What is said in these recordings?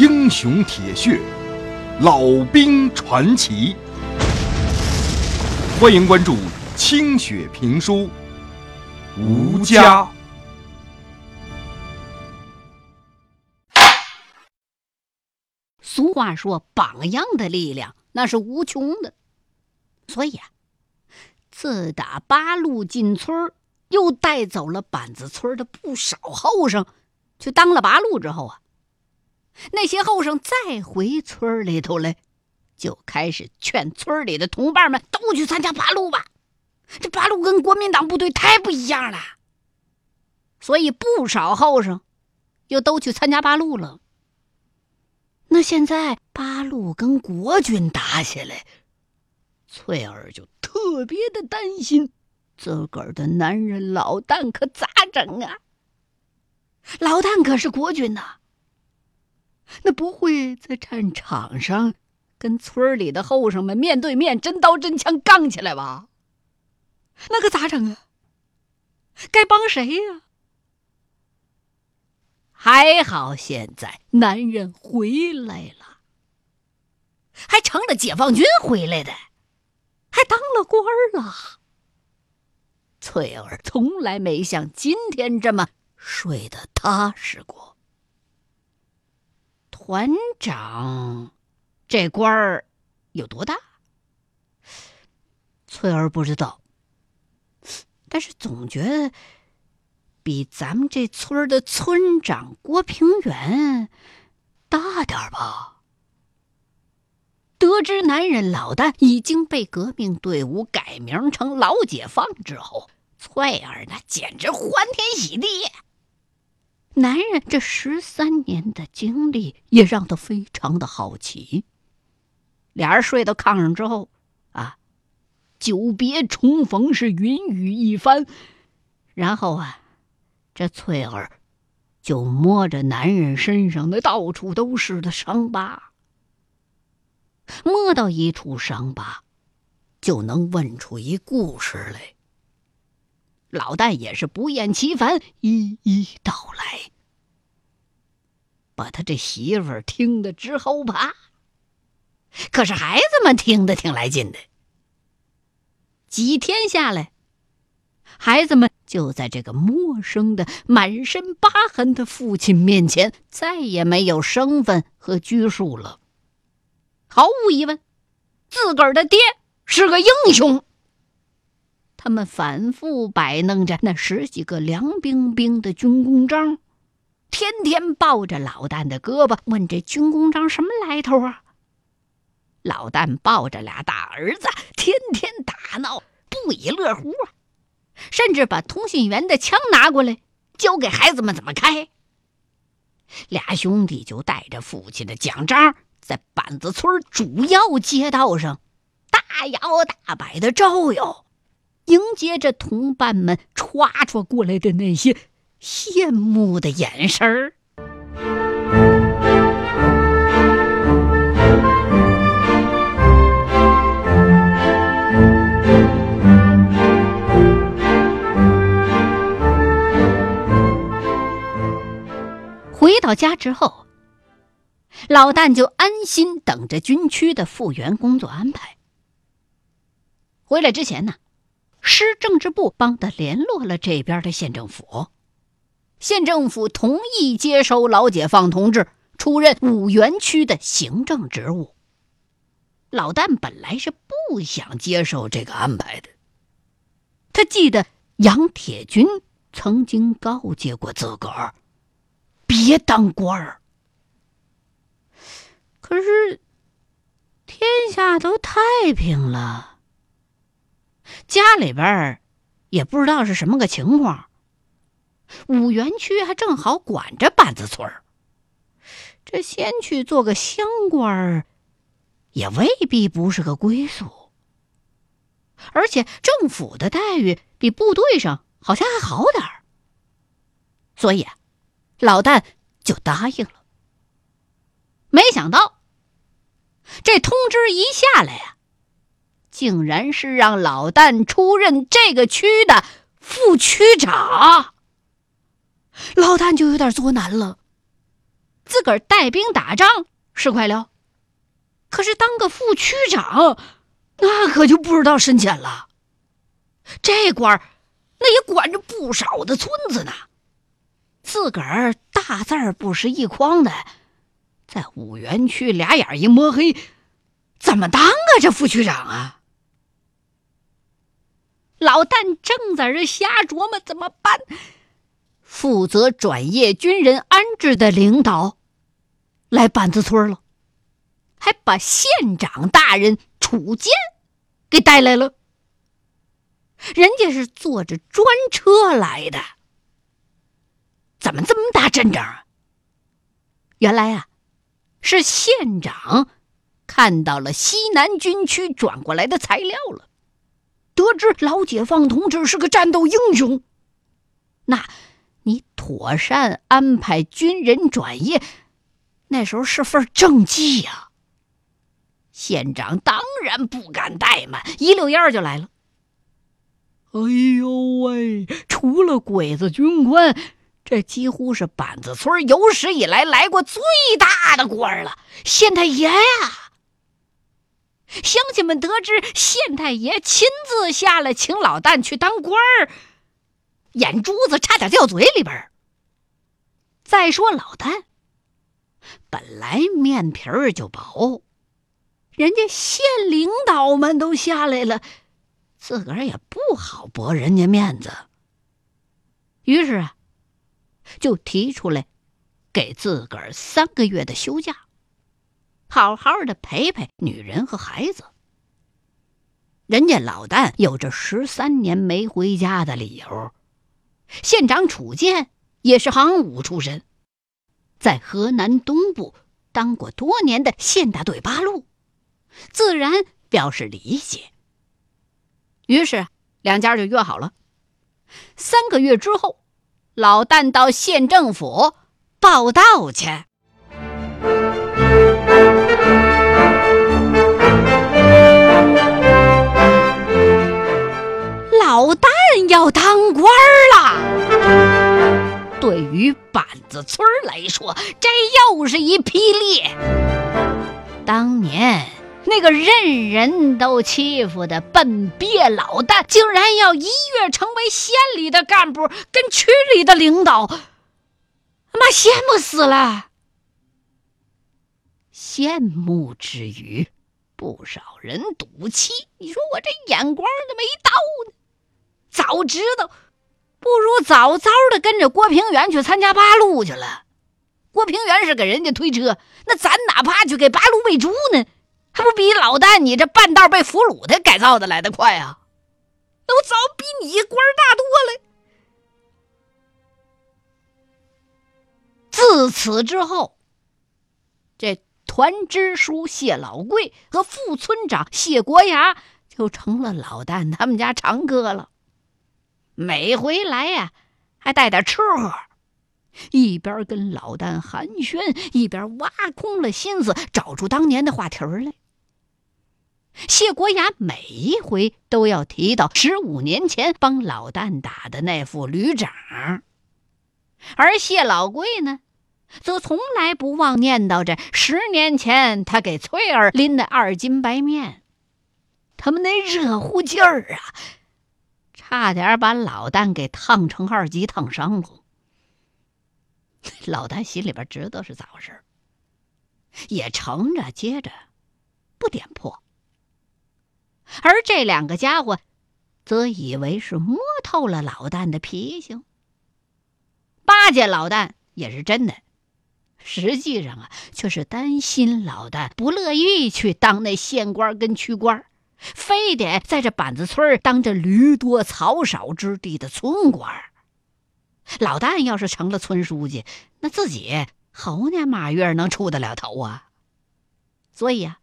英雄铁血，老兵传奇。欢迎关注清雪评书吴家。俗话说，榜样的力量那是无穷的，所以自打八路进村，又带走了板子村的不少后生，去当了八路之后啊，那些后生再回村里头来，就开始劝村里的同伴们都去参加八路吧，这八路跟国民党部队太不一样了。所以不少后生又都去参加八路了。那现在八路跟国军打起来，翠儿就特别的担心自个儿的男人老旦可咋整啊？老旦可是国军呐，那不会在战场上跟村里的后生们面对面真刀真枪杠起来吧？那可咋整啊？该帮谁呀？还好现在男人回来了，还成了解放军回来的，还当了官了。翠儿从来没像今天这么睡得踏实过。团长这官儿有多大，翠儿不知道，但是总觉得比咱们这村的村长郭平原大点儿吧。得知男人老旦已经被革命队伍改名成老解放之后，翠儿那简直欢天喜地。男人这13年的经历也让他非常的好奇。俩人睡到炕上之后啊，久别重逢是云雨一番。然后啊，这翠儿就摸着男人身上那到处都是的伤疤。摸到一处伤疤，就能问出一故事来。老旦也是不厌其烦，一一道来，把他这媳妇儿听得直后怕。可是孩子们听得挺来劲的。几天下来，孩子们就在这个陌生的满身疤痕的父亲面前，再也没有身份和拘束了。毫无疑问，自个儿的爹是个英雄。他们反复摆弄着那十几个凉冰冰的军功章，天天抱着老旦的胳膊问这军功章什么来头啊。老旦抱着俩大儿子天天打闹，不亦乐乎啊，甚至把通讯员的枪拿过来教给孩子们怎么开。俩兄弟就带着父亲的奖章，在板子村主要街道上大摇大摆的招摇，迎接着同伴们歘歘过来的那些羡慕的眼神儿。回到家之后，老旦就安心等着军区的复员工作安排。回来之前呢，师政治部帮他联络了这边的县政府，县政府同意接收老解放同志出任五原区的行政职务。老旦本来是不想接受这个安排的，他记得杨铁军曾经告诫过自个儿，别当官儿。可是天下都太平了，家里边也不知道是什么个情况，五原区还正好管着板子村，这先去做个乡官也未必不是个归宿。而且政府的待遇比部队上好像还好点儿，所以老旦就答应了。没想到这通知一下来呀，竟然是让老旦出任这个区的副区长。老旦就有点作难了，自个儿带兵打仗是块料，可是当个副区长那可就不知道深浅了。这官儿那也管着不少的村子呢，自个儿大字儿不识一筐的，在五原区俩眼一摸黑，怎么当啊这副区长啊？老旦正在这瞎琢磨怎么办，负责转业军人安置的领导来板子村了，还把县长大人楚建给带来了。人家是坐着专车来的，怎么这么大阵仗啊？原来啊，是县长看到了西南军区转过来的材料了，得知老解放同志是个战斗英雄，那你妥善安排军人转业，那时候是份政绩呀。县长当然不敢怠慢，一溜烟就来了。哎呦喂，除了鬼子军官，这几乎是板子村有史以来来过最大的官了，县太爷呀！乡亲们得知县太爷亲自下来请老旦去当官儿，眼珠子差点掉嘴里边。再说老旦本来面皮儿就薄，人家县领导们都下来了，自个儿也不好驳人家面子，于是啊，就提出来给自个儿3个月的休假，好好的陪陪女人和孩子。人家老旦有着13年没回家的理由，县长楚建也是行伍出身，在河南东部当过多年的县大队八路，自然表示理解。于是两家就约好了，3个月之后老旦到县政府报到去。老旦要当官了，对于板子村来说，这又是一霹雳。当年那个任人都欺负的笨鳖老旦，竟然要一跃成为县里的干部跟区里的领导，妈羡慕死了。羡慕之余，不少人赌气，你说我这眼光都没到呢，早知道不如早早的跟着郭平原去参加八路去了。郭平原是给人家推车，那咱哪怕去给八路喂猪呢，还不比老旦你这半道被俘虏的改造的来得快啊？我早比你官大多了。自此之后，这团支书谢老贵和副村长谢国牙就成了老旦他们家常客了。每回来呀，还带点吃喝，一边跟老旦寒暄，一边挖空了心思找出当年的话题来。谢国牙每一回都要提到15年前帮老旦打的那副旅长，而谢老贵呢，则从来不忘念叨着10年前他给翠儿拎的2斤白面。他们那热乎劲儿啊，差点把老旦给烫成2级烫伤了。老旦心里边知道是咋回事，也承着接着不点破，而这2个家伙则以为是摸透了老旦的脾性。巴结老旦也是真的，实际上啊，却是担心老旦不乐意去当那县官跟区官，非得在这板子村当这驴多草少之地的村官。老旦要是成了村书记，那自己猴年马月能出得了头啊？所以啊，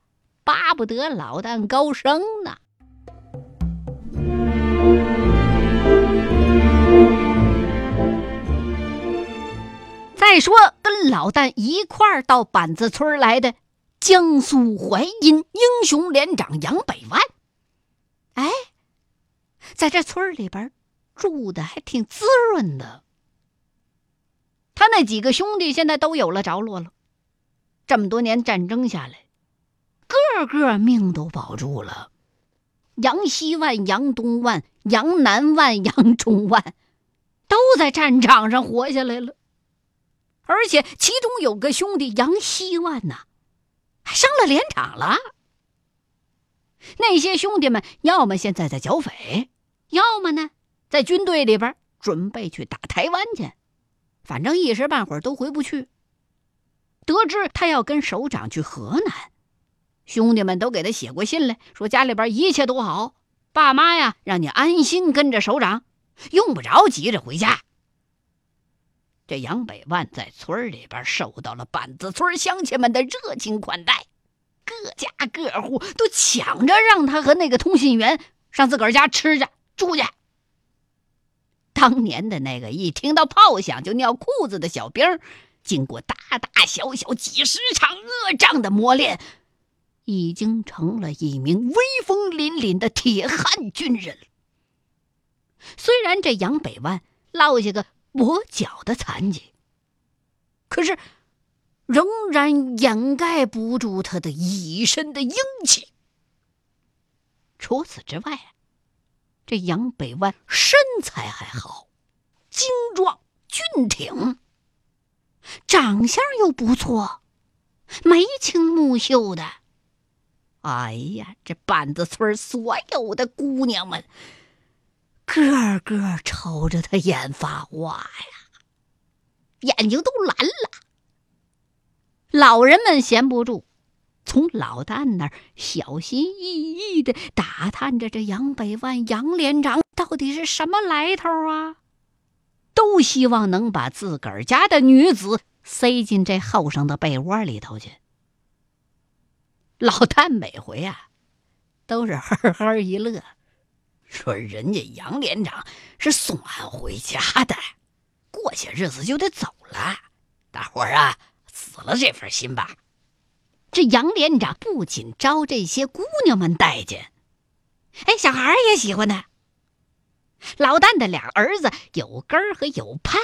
巴不得老旦高升呢。再说跟老旦一块儿到板子村来的江苏淮阴英雄连长杨百万，哎，在这村里边住的还挺滋润的。他那几个兄弟现在都有了着落了，这么多年战争下来，个个命都保住了，杨西万、杨东万、杨南万、杨中万都在战场上活下来了。而且其中有个兄弟杨希万呐，还上了连长了。那些兄弟们要么现在在剿匪，要么呢在军队里边准备去打台湾去，反正一时半会儿都回不去。得知他要跟首长去河南，兄弟们都给他写过信来，说家里边一切都好，爸妈呀让你安心跟着首长，用不着急着回家。这杨百万在村里边受到了板子村乡亲们的热情款待，各家各户都抢着让他和那个通信员上自个儿家吃去住去。当年的那个一听到炮响就尿裤子的小兵，经过大大小小几十场恶仗的磨练，已经成了一名威风凛凛的铁汉军人。虽然这杨百万落下个跛脚的残疾，可是仍然掩盖不住他的一身的英气。除此之外啊，这杨百万身材还好，精壮俊挺，长相又不错，眉清目秀的。哎呀，这板子村所有的姑娘们个个瞅着他眼发花呀，眼睛都蓝了。老人们闲不住，从老旦那儿小心翼翼地打探着这杨百万、杨连长到底是什么来头啊，都希望能把自个儿家的女子塞进这后生的被窝里头去。老旦每回啊都是呵呵一乐，说人家杨连长是送俺回家的，过些日子就得走了，大伙儿啊死了这份心吧。这杨连长不仅招这些姑娘们待见，哎，小孩也喜欢他。老旦的俩儿子有根儿和有盼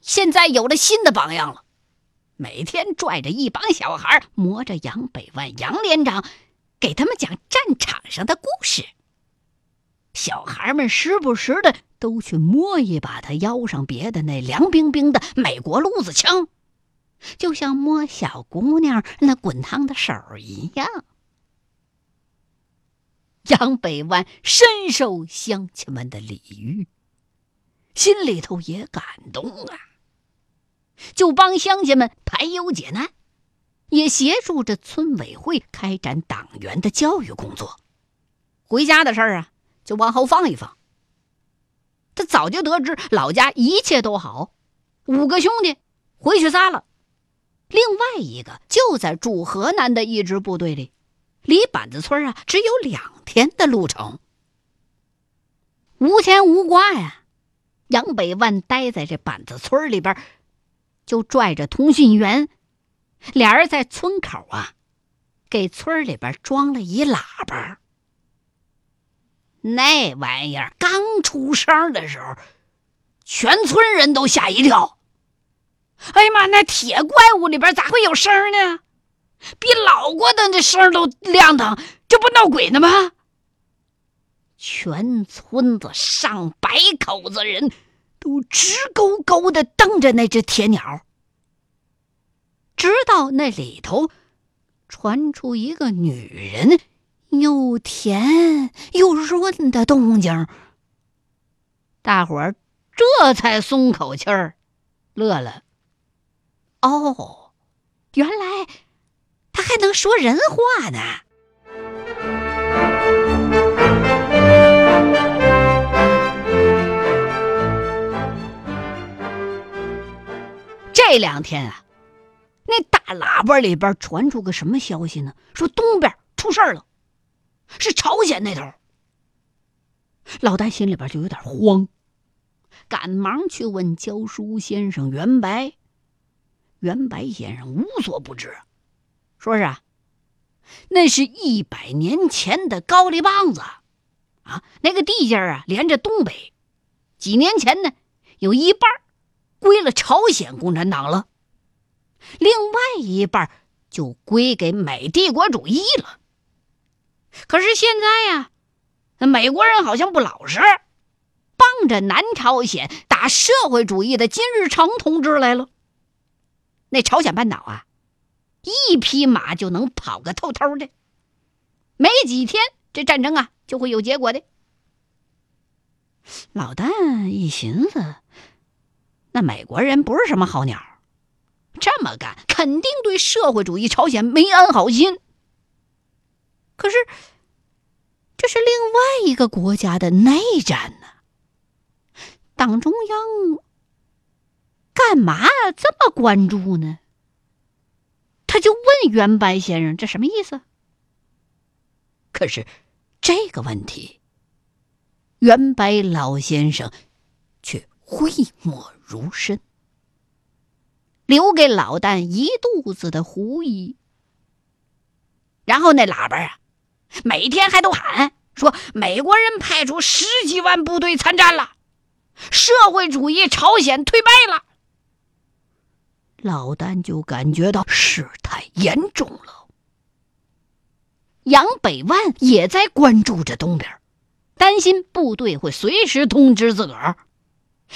现在有了新的榜样了，每天拽着一帮小孩磨着杨百万、杨连长，给他们讲战场上的故事。小孩们时不时的都去摸一把他腰上别的那凉冰冰的美国路子枪，就像摸小姑娘那滚烫的手一样。杨百万深受乡亲们的礼遇，心里头也感动啊，就帮乡亲们排忧解难，也协助着村委会开展党员的教育工作。回家的事儿啊就往后放一放。他早就得知老家一切都好，5个兄弟回去仨了，另外一个就在驻河南的一支部队里，离板子村啊只有2天的路程。无牵无挂呀，杨百万待在这板子村里边，就拽着通信员，俩人在村口啊给村里边装了一喇叭。那玩意儿刚出声的时候，全村人都吓一跳。哎呀妈，那铁怪物里边咋会有声呢？比老郭的那声都亮堂，这不闹鬼呢吗？全村子上100口子人都直勾勾地瞪着那只铁鸟，直到那里头传出一个女人又甜又润的动静，大伙儿这才松口气儿，乐了。哦，原来他还能说人话呢。这2天啊，那大喇叭里边传出个什么消息呢？说东边出事儿了，是朝鲜那头。老旦心里边就有点慌，赶忙去问教书先生袁白。袁白先生无所不知，说是啊，那是100年前的高丽棒子啊，那个地界啊连着东北，几年前呢有一半归了朝鲜共产党了，另外一半就归给美帝国主义了。可是现在呀、美国人好像不老实，帮着南朝鲜打社会主义的金日成同志来了。那朝鲜半岛啊，一匹马就能跑个透透的，没几天这战争啊就会有结果的。老旦一寻思，那美国人不是什么好鸟，这么干肯定对社会主义朝鲜没安好心。可是这是另外一个国家的内战呢、党中央干嘛这么关注呢？他就问袁白先生，这什么意思？可是这个问题袁白老先生却讳莫如深，留给老旦一肚子的狐疑。然后那喇叭啊，每天还都喊说美国人派出10几万部队参战了，社会主义朝鲜退败了。老旦就感觉到事态严重了。杨百万也在关注着东边，担心部队会随时通知自个儿，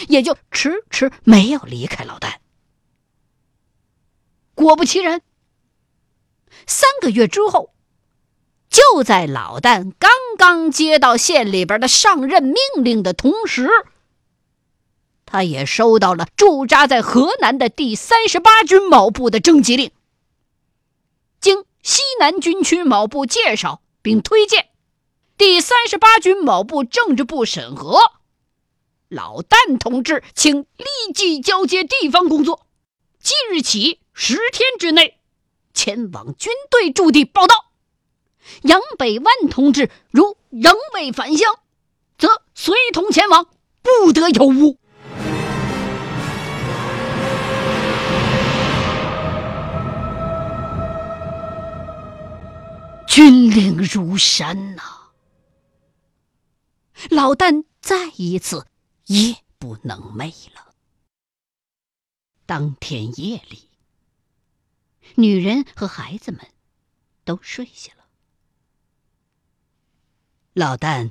也就迟没有离开老旦。果不其然，3个月之后，就在老旦刚刚接到县里边的上任命令的同时，他也收到了驻扎在河南的第38军某部的征集令。经西南军区某部介绍并推荐，第38军某部政治部审核，老旦同志请立即交接地方工作，即日起10天之内前往军队驻地报道。杨百万同志如仍未返乡，则随同前往，不得有误。军令如山呐，老旦再一次夜不能寐了。当天夜里，女人和孩子们都睡下了。老旦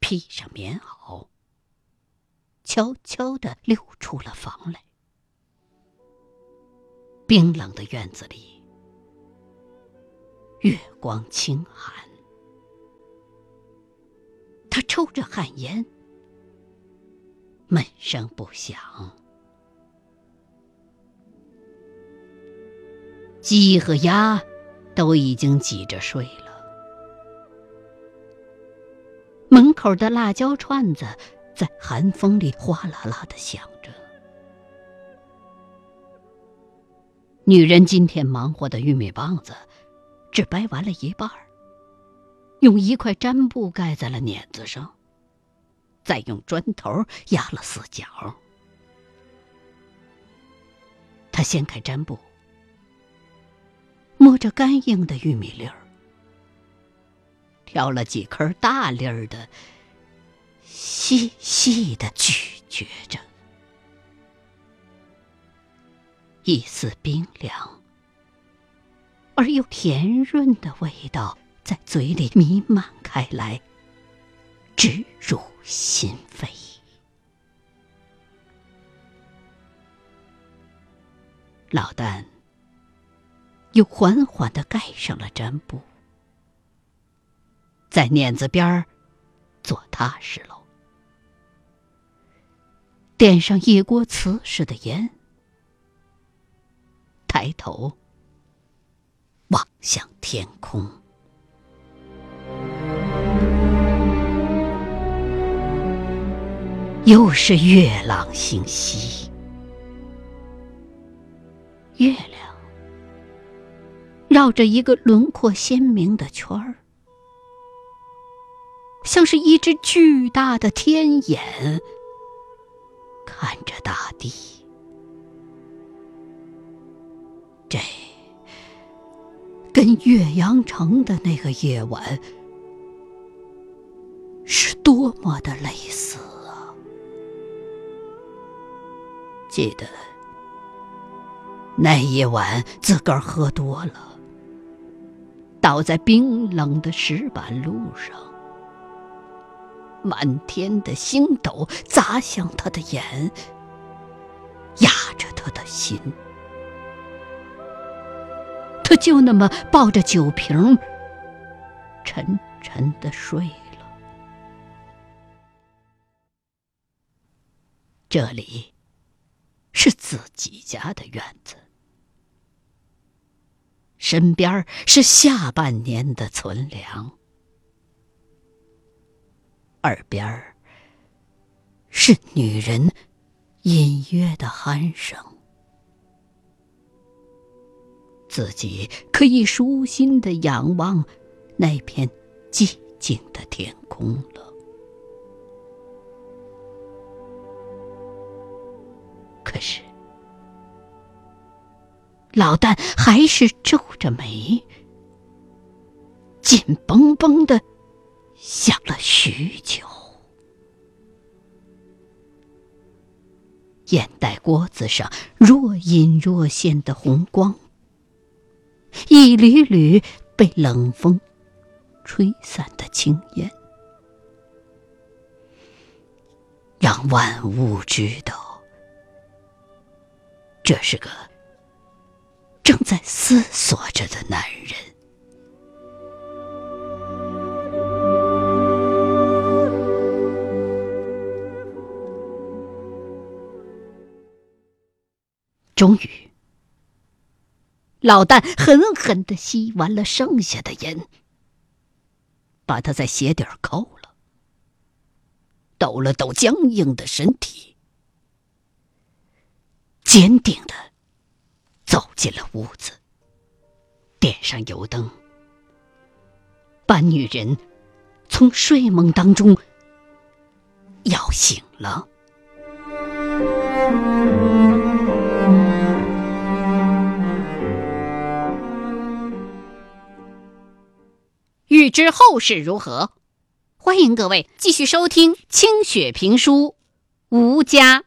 披上棉袄，悄悄地溜出了房来。冰冷的院子里，月光清寒，他抽着旱烟，闷声不响。鸡和鸭都已经挤着睡了，门口的辣椒串子在寒风里哗啦啦地响着。女人今天忙活的玉米棒子只掰完了一半，用1块毡布盖在了碾子上，再用砖头压了4角。他掀开毡布，摸着干硬的玉米粒儿，挑了几颗大粒儿的，细细的咀嚼着，一丝冰凉而又甜润的味道在嘴里弥漫开来，直入心扉。老旦又缓缓地盖上了毡布，在碾子边坐踏实喽，点上一锅瓷似的烟，抬头望向天空。又是月朗星稀，月亮绕着一个轮廓鲜明的圈儿，像是一只巨大的天眼，看着大地。这跟岳阳城的那个夜晚是多么的类似啊！记得那夜晚自个儿喝多了，倒在冰冷的石板路上，满天的星斗砸向他的眼，压着他的心。他就那么抱着酒瓶沉沉地睡了。这里是自己家的院子，身边是下半年的存粮，耳边是女人隐约的鼾声。自己可以舒心地仰望那片寂静的天空了。可是老旦还是皱着眉，紧绷绷地想了许久。眼袋锅子上若隐若现的红光，一缕缕被冷风吹散的青烟，让万物知道，这是个正在思索着的男人。终于，老旦狠狠地吸完了剩下的烟，把他在鞋底扣了，抖了抖僵硬的身体，坚定地走进了屋子，点上油灯，把女人从睡梦当中摇醒了。欲知后事如何，欢迎各位继续收听清雪评书《吴家》。